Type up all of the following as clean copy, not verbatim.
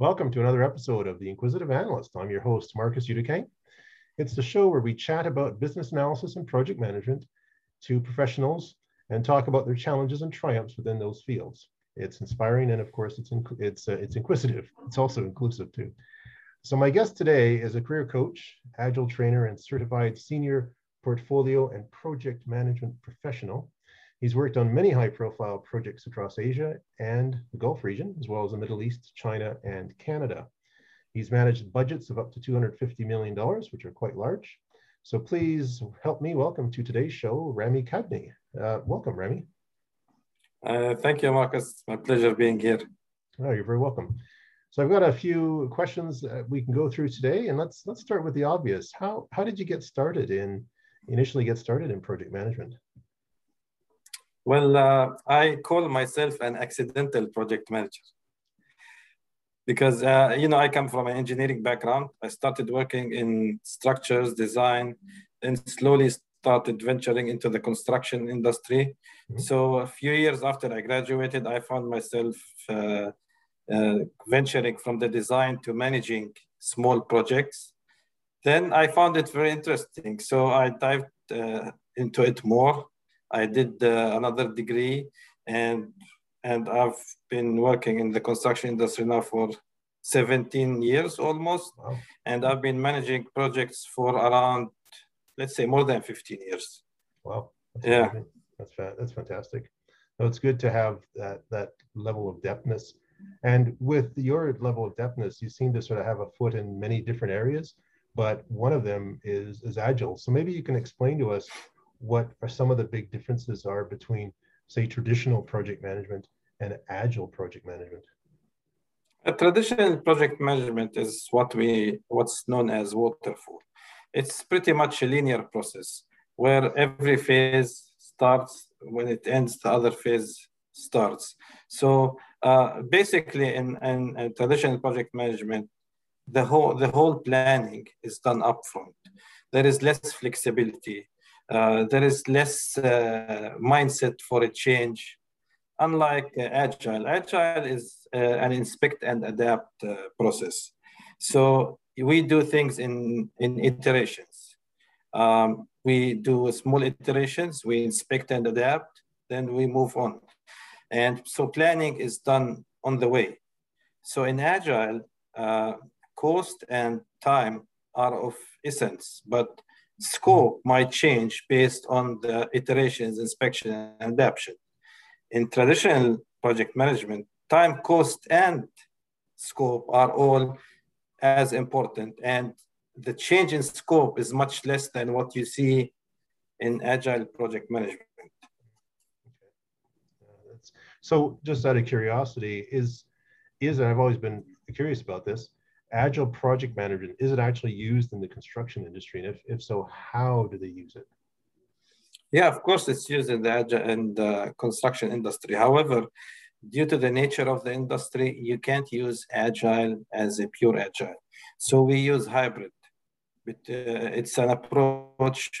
Welcome to another episode of The Inquisitive Analyst. I'm your host, Marcus Udike. It's the show where we chat about business analysis and project management to professionals and talk about their challenges and triumphs within those fields. It's inspiring, and of course, it's inquisitive. It's also inclusive too. So my guest today is a career coach, agile trainer, and certified senior portfolio and project management professional. He's worked on many high-profile projects across Asia and the Gulf region, as well as the Middle East, China, and Canada. He's managed budgets of up to $250 million, which are quite large. So please help me welcome to today's show, Rami Kaibni. Welcome, Rami. Thank you, Marcus. My pleasure being here. Oh, you're very welcome. So I've got a few questions that we can go through today, and let's start with the obvious. How did you get started in project management? Well, I call myself an accidental project manager because, I come from an engineering background. I started working in structures, design, and slowly started venturing into the construction industry. Mm-hmm. So a few years after I graduated, I found myself venturing from the design to managing small projects. Then I found it very interesting. So I dived into it more. I did another degree, and I've been working in the construction industry now for 17 years almost. Wow. And I've been managing projects for around, let's say, more than 15 years. Wow. That's amazing. That's fantastic. So it's good to have that level of depthness. And with your level of depthness, you seem to sort of have a foot in many different areas, but one of them is agile. So maybe you can explain to us what are some of the big differences are between, say, traditional project management and agile project management? A traditional project management is what's known as waterfall. It's pretty much a linear process where every phase starts when it ends, the other phase starts. So basically in traditional project management, the whole planning is done upfront. There is less flexibility. There is less mindset for a change, unlike agile. Agile is an inspect and adapt process. So we do things in iterations. We do small iterations, we inspect and adapt, then we move on. And so planning is done on the way. So in agile, cost and time are of essence, but scope might change based on the iterations, inspection, and adaptation. In traditional project management, time, cost, and scope are all as important, and the change in scope is much less than what you see in agile project management. So just out of curiosity, and I've always been curious about this, agile project management, is it actually used in the construction industry? And if so, how do they use it? Yeah, of course, it's used in the agile and construction industry. However, due to the nature of the industry, you can't use agile as a pure agile. So we use hybrid. It's an approach,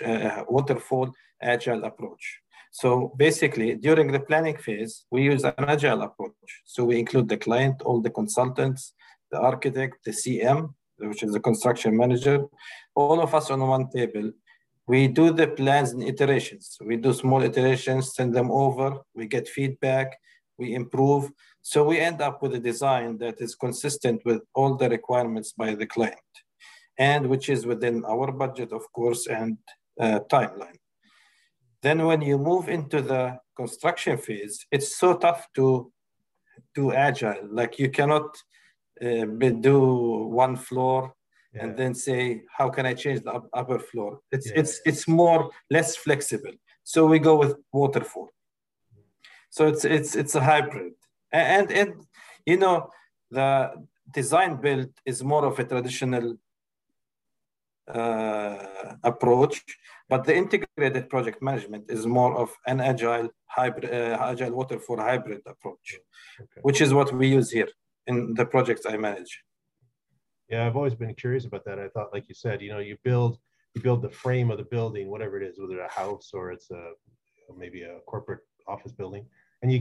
waterfall agile approach. So basically, during the planning phase, we use an agile approach. So we include the client, all the consultants, the architect, the CM, which is the construction manager, all of us on one table. We do the plans in iterations. We do small iterations, send them over, we get feedback, we improve. So we end up with a design that is consistent with all the requirements by the client, and which is within our budget, of course, and timeline. Then when you move into the construction phase, it's so tough to do agile. Like you cannot do one floor, yeah, and then say, how can I change the upper floor? It's less flexible. So we go with waterfall. So it's a hybrid, and the design build is more of a traditional approach, but the integrated project management is more of an agile hybrid, agile waterfall hybrid approach, okay, which is what we use here in the projects I manage. Yeah, I've always been curious about that. I thought, like you said, you build the frame of the building, whatever it is, whether a house or it's maybe a corporate office building, and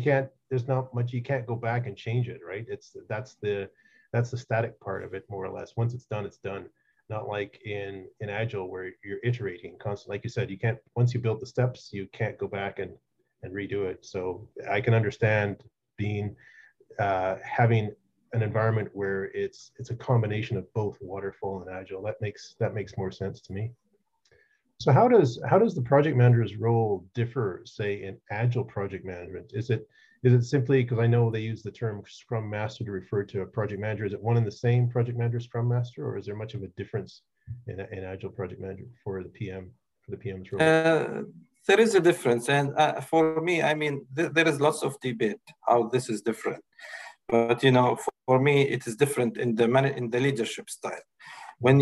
there's not much, you can't go back and change it, right? That's the That's the static part of it, more or less. Once it's done, it's done. Not like in Agile where you're iterating constantly. Like you said, you can't, once you build the steps, you can't go back and redo it. So I can understand being, having an environment where it's a combination of both waterfall and Agile. That makes more sense to me. So how does the project manager's role differ, say, in Agile project management? Is it simply, because I know they use the term Scrum Master to refer to a project manager, is it one and the same project manager, Scrum Master, or is there much of a difference in Agile project manager for the PM's role? There is a difference, and for me, I mean, there is lots of debate how this is different. But you know, for me, it is different in the leadership style. When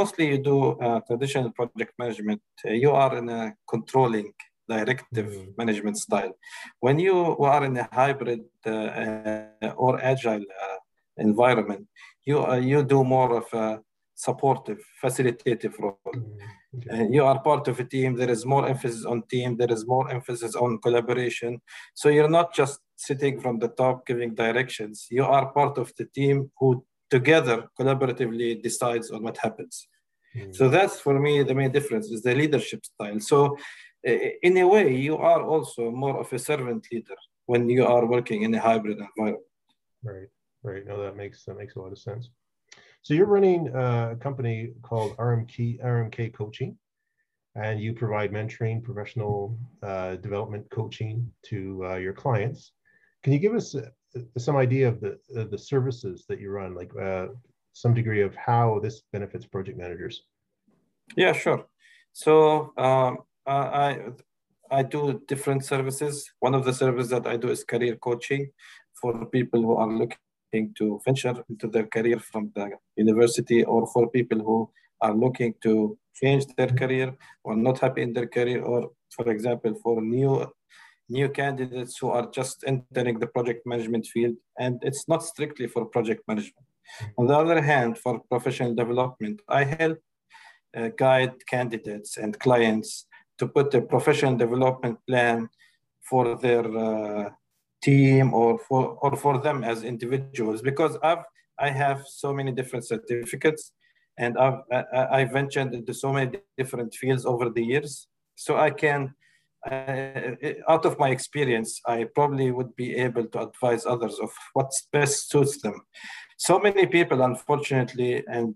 mostly you do traditional project management, you are in a controlling, directive management style. When you are in a hybrid or agile environment, you do more of a supportive, facilitative role. Okay. You are part of a team. There is more emphasis on team. There is more emphasis on collaboration. So you're not just sitting from the top giving directions. You are part of the team who together collaboratively decides on what happens. So that's, for me, the main difference is the leadership style. So in a way, you are also more of a servant leader when you are working in a hybrid environment. Right. No, that makes a lot of sense. So you're running a company called RMK Coaching, and you provide mentoring, professional development coaching to your clients. Can you give us some idea of the services that you run, like some degree of how this benefits project managers? Yeah, sure. So I do different services. One of the services that I do is career coaching for people who are looking to venture into their career from the university, or for people who are looking to change their career or not happy in their career, or, for example, for new candidates who are just entering the project management field. And it's not strictly for project management. On the other hand, for professional development, I help guide candidates and clients to put a professional development plan for their team or for them as individuals, because I have so many different certificates, and I've ventured into so many different fields over the years. So I can, out of my experience, I probably would be able to advise others of what best suits them. So many people, unfortunately, and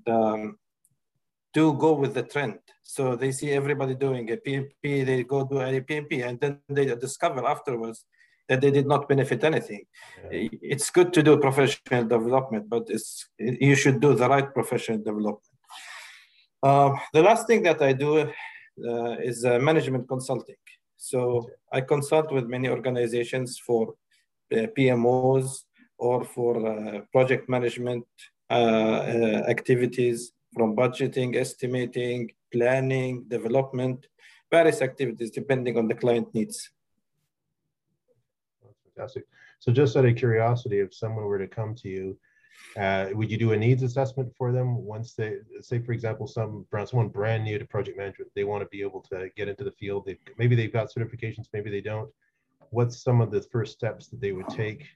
do go with the trend. So they see everybody doing a PMP, they go do a PMP, and then they discover afterwards that they did not benefit anything. Yeah. It's good to do professional development, but you should do the right professional development. The last thing that I do is management consulting. So I consult with many organizations for PMOs or for project management activities, from budgeting, estimating, planning, development, various activities depending on the client needs. That's fantastic. So just out of curiosity, if someone were to come to you, would you do a needs assessment for them once they, say, for example, someone brand new to project management, they want to be able to get into the field, maybe they've got certifications, maybe they don't. What's some of the first steps that they would take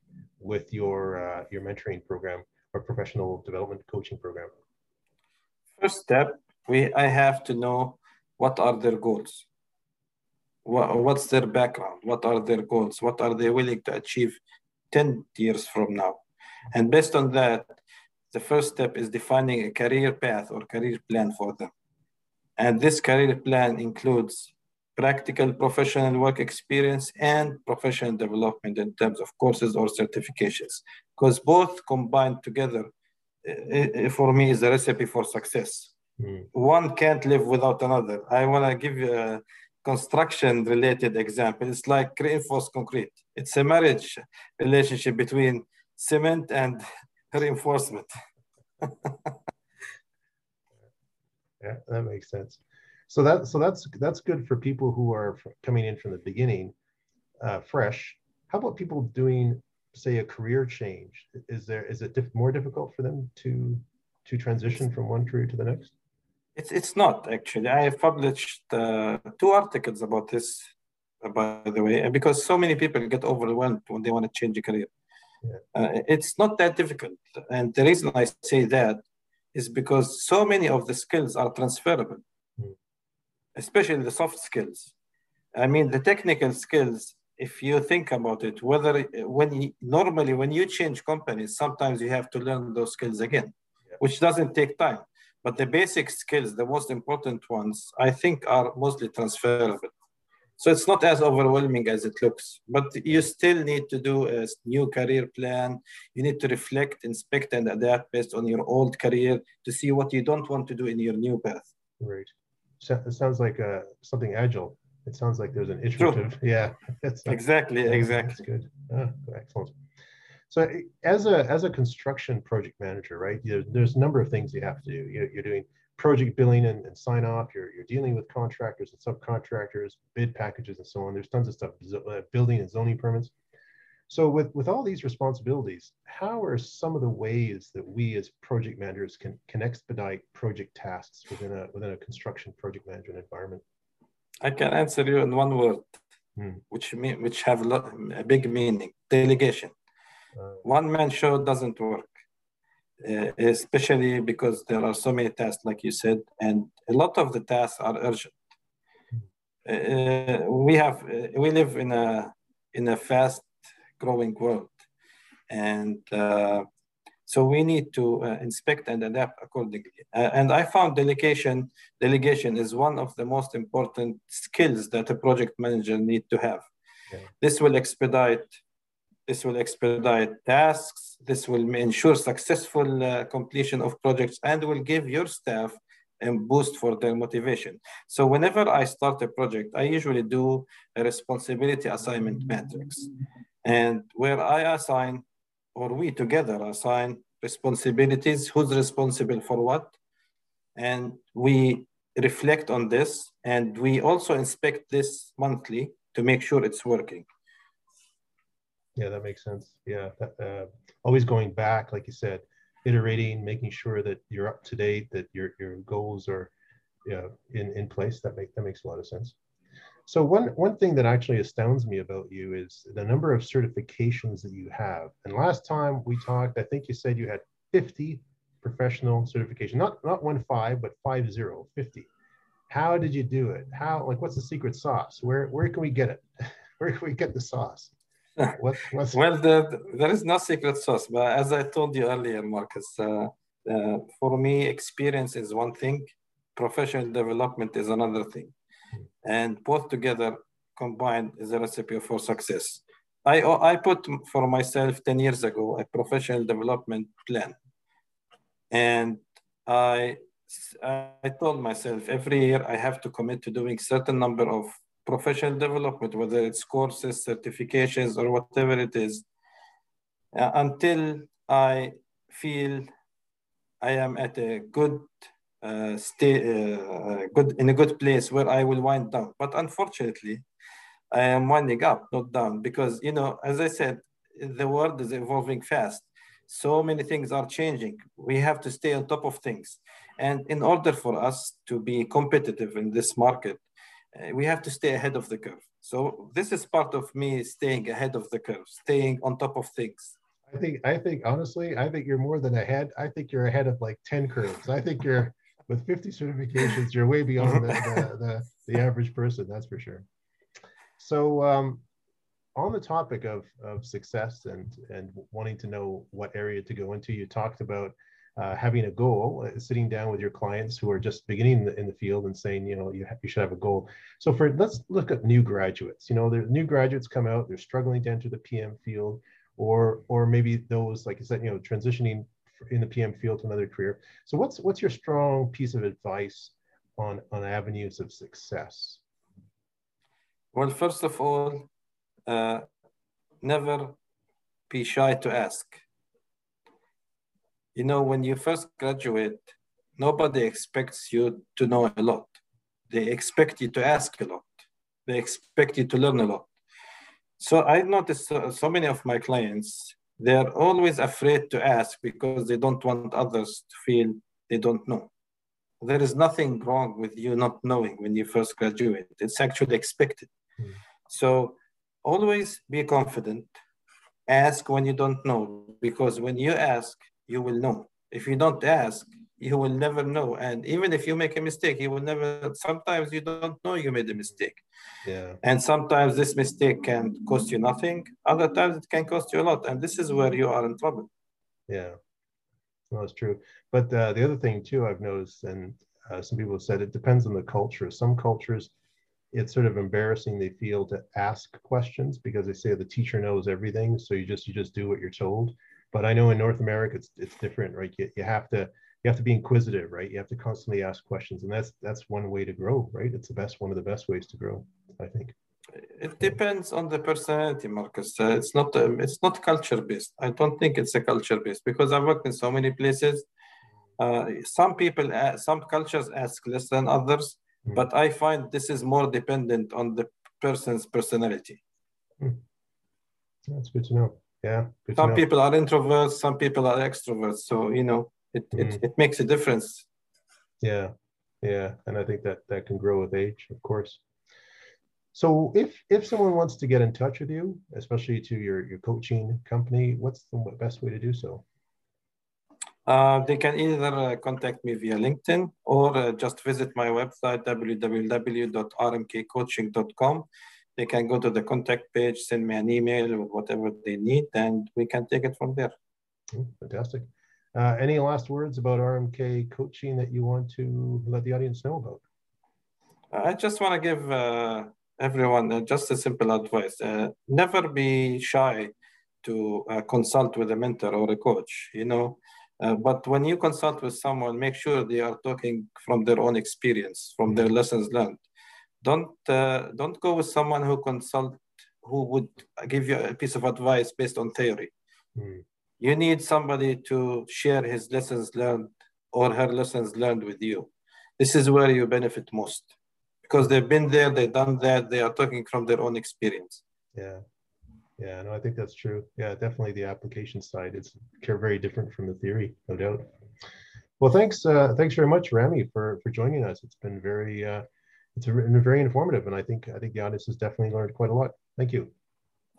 with your mentoring program or professional development coaching program? First step, I have to know what are their goals, what's their background, what are their goals, what are they willing to achieve 10 years from now. And based on that, the first step is defining a career path or career plan for them. And this career plan includes practical professional work experience and professional development in terms of courses or certifications, because both combined together, for me, is a recipe for success. One can't live without another. I want to give you a construction-related example. It's like reinforced concrete. It's a marriage relationship between cement and reinforcement. Yeah, that makes sense. So that's good for people who are coming in from the beginning, fresh. How about people doing, say, a career change? Is it more difficult for them to transition from one career to the next? It's not, actually. I have published 2 articles about this, by the way, because so many people get overwhelmed when they want to change a career. It's not that difficult. And the reason I say that is because so many of the skills are transferable, especially the soft skills. I mean, the technical skills, if you think about it, whether normally when you change companies, sometimes you have to learn those skills again, which doesn't take time. But the basic skills, the most important ones, I think are mostly transferable. So it's not as overwhelming as it looks, but you still need to do a new career plan. You need to reflect, inspect, and adapt based on your old career to see what you don't want to do in your new path. Right. So it sounds like something agile. It sounds like there's an iterative. True. Yeah. Exactly. That's good. Oh, excellent. So as a construction project manager, right, there's a number of things you have to do. You're doing project billing and sign off, you're dealing with contractors and subcontractors, bid packages and so on. There's tons of stuff, building and zoning permits. So with all these responsibilities, how are some of the ways that we as project managers can expedite project tasks within a construction project management environment? I can answer you in one word, which have a big meaning: delegation. One man show doesn't work. Especially because there are so many tasks, like you said, and a lot of the tasks are urgent. We live in a fast-growing world, and so we need to inspect and adapt accordingly. And I found delegation is one of the most important skills that a project manager needs to have. Okay. This will expedite tasks. This will ensure successful completion of projects and will give your staff a boost for their motivation. So whenever I start a project, I usually do a responsibility assignment matrix, and where I assign, or we together assign, responsibilities, who's responsible for what, and we reflect on this, and we also inspect this monthly to make sure it's working. Yeah, that makes sense. Yeah, always going back, like you said, iterating, making sure that you're up to date, that your goals are in place. That makes a lot of sense. So one thing that actually astounds me about you is the number of certifications that you have. And last time we talked, I think you said you had 50 professional certifications, not 15, but 50. How did you do it? What's the secret sauce? Where can we get it? Where can we get the sauce? Well, there is no secret sauce, but as I told you earlier, Marcus, for me, experience is one thing, professional development is another thing, and both together combined is a recipe for success. I put for myself 10 years ago a professional development plan, and I told myself every year I have to commit to doing certain number of professional development, whether it's courses, certifications, or whatever it is, until I feel I am at a good good place where I will wind down. But unfortunately, I am winding up, not down, because as I said, the world is evolving fast. So many things are changing. We have to stay on top of things, and in order for us to be competitive in this market, we have to stay ahead of the curve. So this is part of me staying ahead of the curve, staying on top of things. I think honestly, I think you're more than ahead. I think you're ahead of like 10 curves. I think you're with 50 certifications, you're way beyond the average person, that's for sure. So on the topic of success and wanting to know what area to go into, you talked about having a goal, sitting down with your clients who are just beginning in the field and saying, you should have a goal. So let's look at new graduates. There's new graduates come out, they're struggling to enter the PM field, or maybe those, like you said, transitioning in the PM field to another career. So what's your strong piece of advice on avenues of success? Well, first of all, never be shy to ask. When you first graduate, nobody expects you to know a lot. They expect you to ask a lot. They expect you to learn a lot. So I noticed so many of my clients, they're always afraid to ask because they don't want others to feel they don't know. There is nothing wrong with you not knowing when you first graduate. It's actually expected. So always be confident, Ask when you don't know, because when you ask, you will know. If you don't ask, you will never know. And even if you make a mistake, you will never, sometimes you don't know you made a mistake. Yeah. And sometimes this mistake can cost you nothing. Other times it can cost you a lot. And this is where you are in trouble. Yeah, well, it's true. But the other thing too, I've noticed, and some people have said, it depends on the culture. Some cultures, it's sort of embarrassing, they feel, to ask questions because they say the teacher knows everything. So you just do what you're told. But I know in North America, it's different, right? You have to be inquisitive, right? You have to constantly ask questions. And that's one way to grow, right? It's one of the best ways to grow, I think. It depends on the personality, Marcus. It's not culture-based. I don't think it's a culture-based, because I've worked in so many places. Some cultures ask less than others, mm-hmm. but I find this is more dependent on the person's personality. Mm-hmm. That's good to know. Yeah. Some people are introverts, some people are extroverts. So, it makes a difference. Yeah. Yeah. And I think that can grow with age, of course. So if someone wants to get in touch with you, especially to your coaching company, what's the best way to do so? They can either contact me via LinkedIn or just visit my website, www.rmkcoaching.com. They can go to the contact page, send me an email or whatever they need, and we can take it from there. Fantastic. Any last words about RMK Coaching that you want to let the audience know about? I just want to give everyone just a simple advice. Never be shy to consult with a mentor or a coach, but when you consult with someone, make sure they are talking from their own experience, from their lessons learned. Don't go with someone who would give you a piece of advice based on theory. You need somebody to share his lessons learned or her lessons learned with you. This is where you benefit most, because they've been there, they've done that, they are talking from their own experience. Yeah. Yeah, no, I think that's true. Yeah, definitely the application side is very different from the theory, no doubt. Well, thanks very much, Rami, for joining us. It's been very informative, and I think the audience has definitely learned quite a lot. Thank you.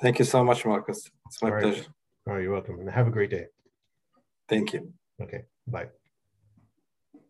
Thank you so much, Marcus. It's my pleasure. All right, you're welcome, and have a great day. Thank you. Okay, bye.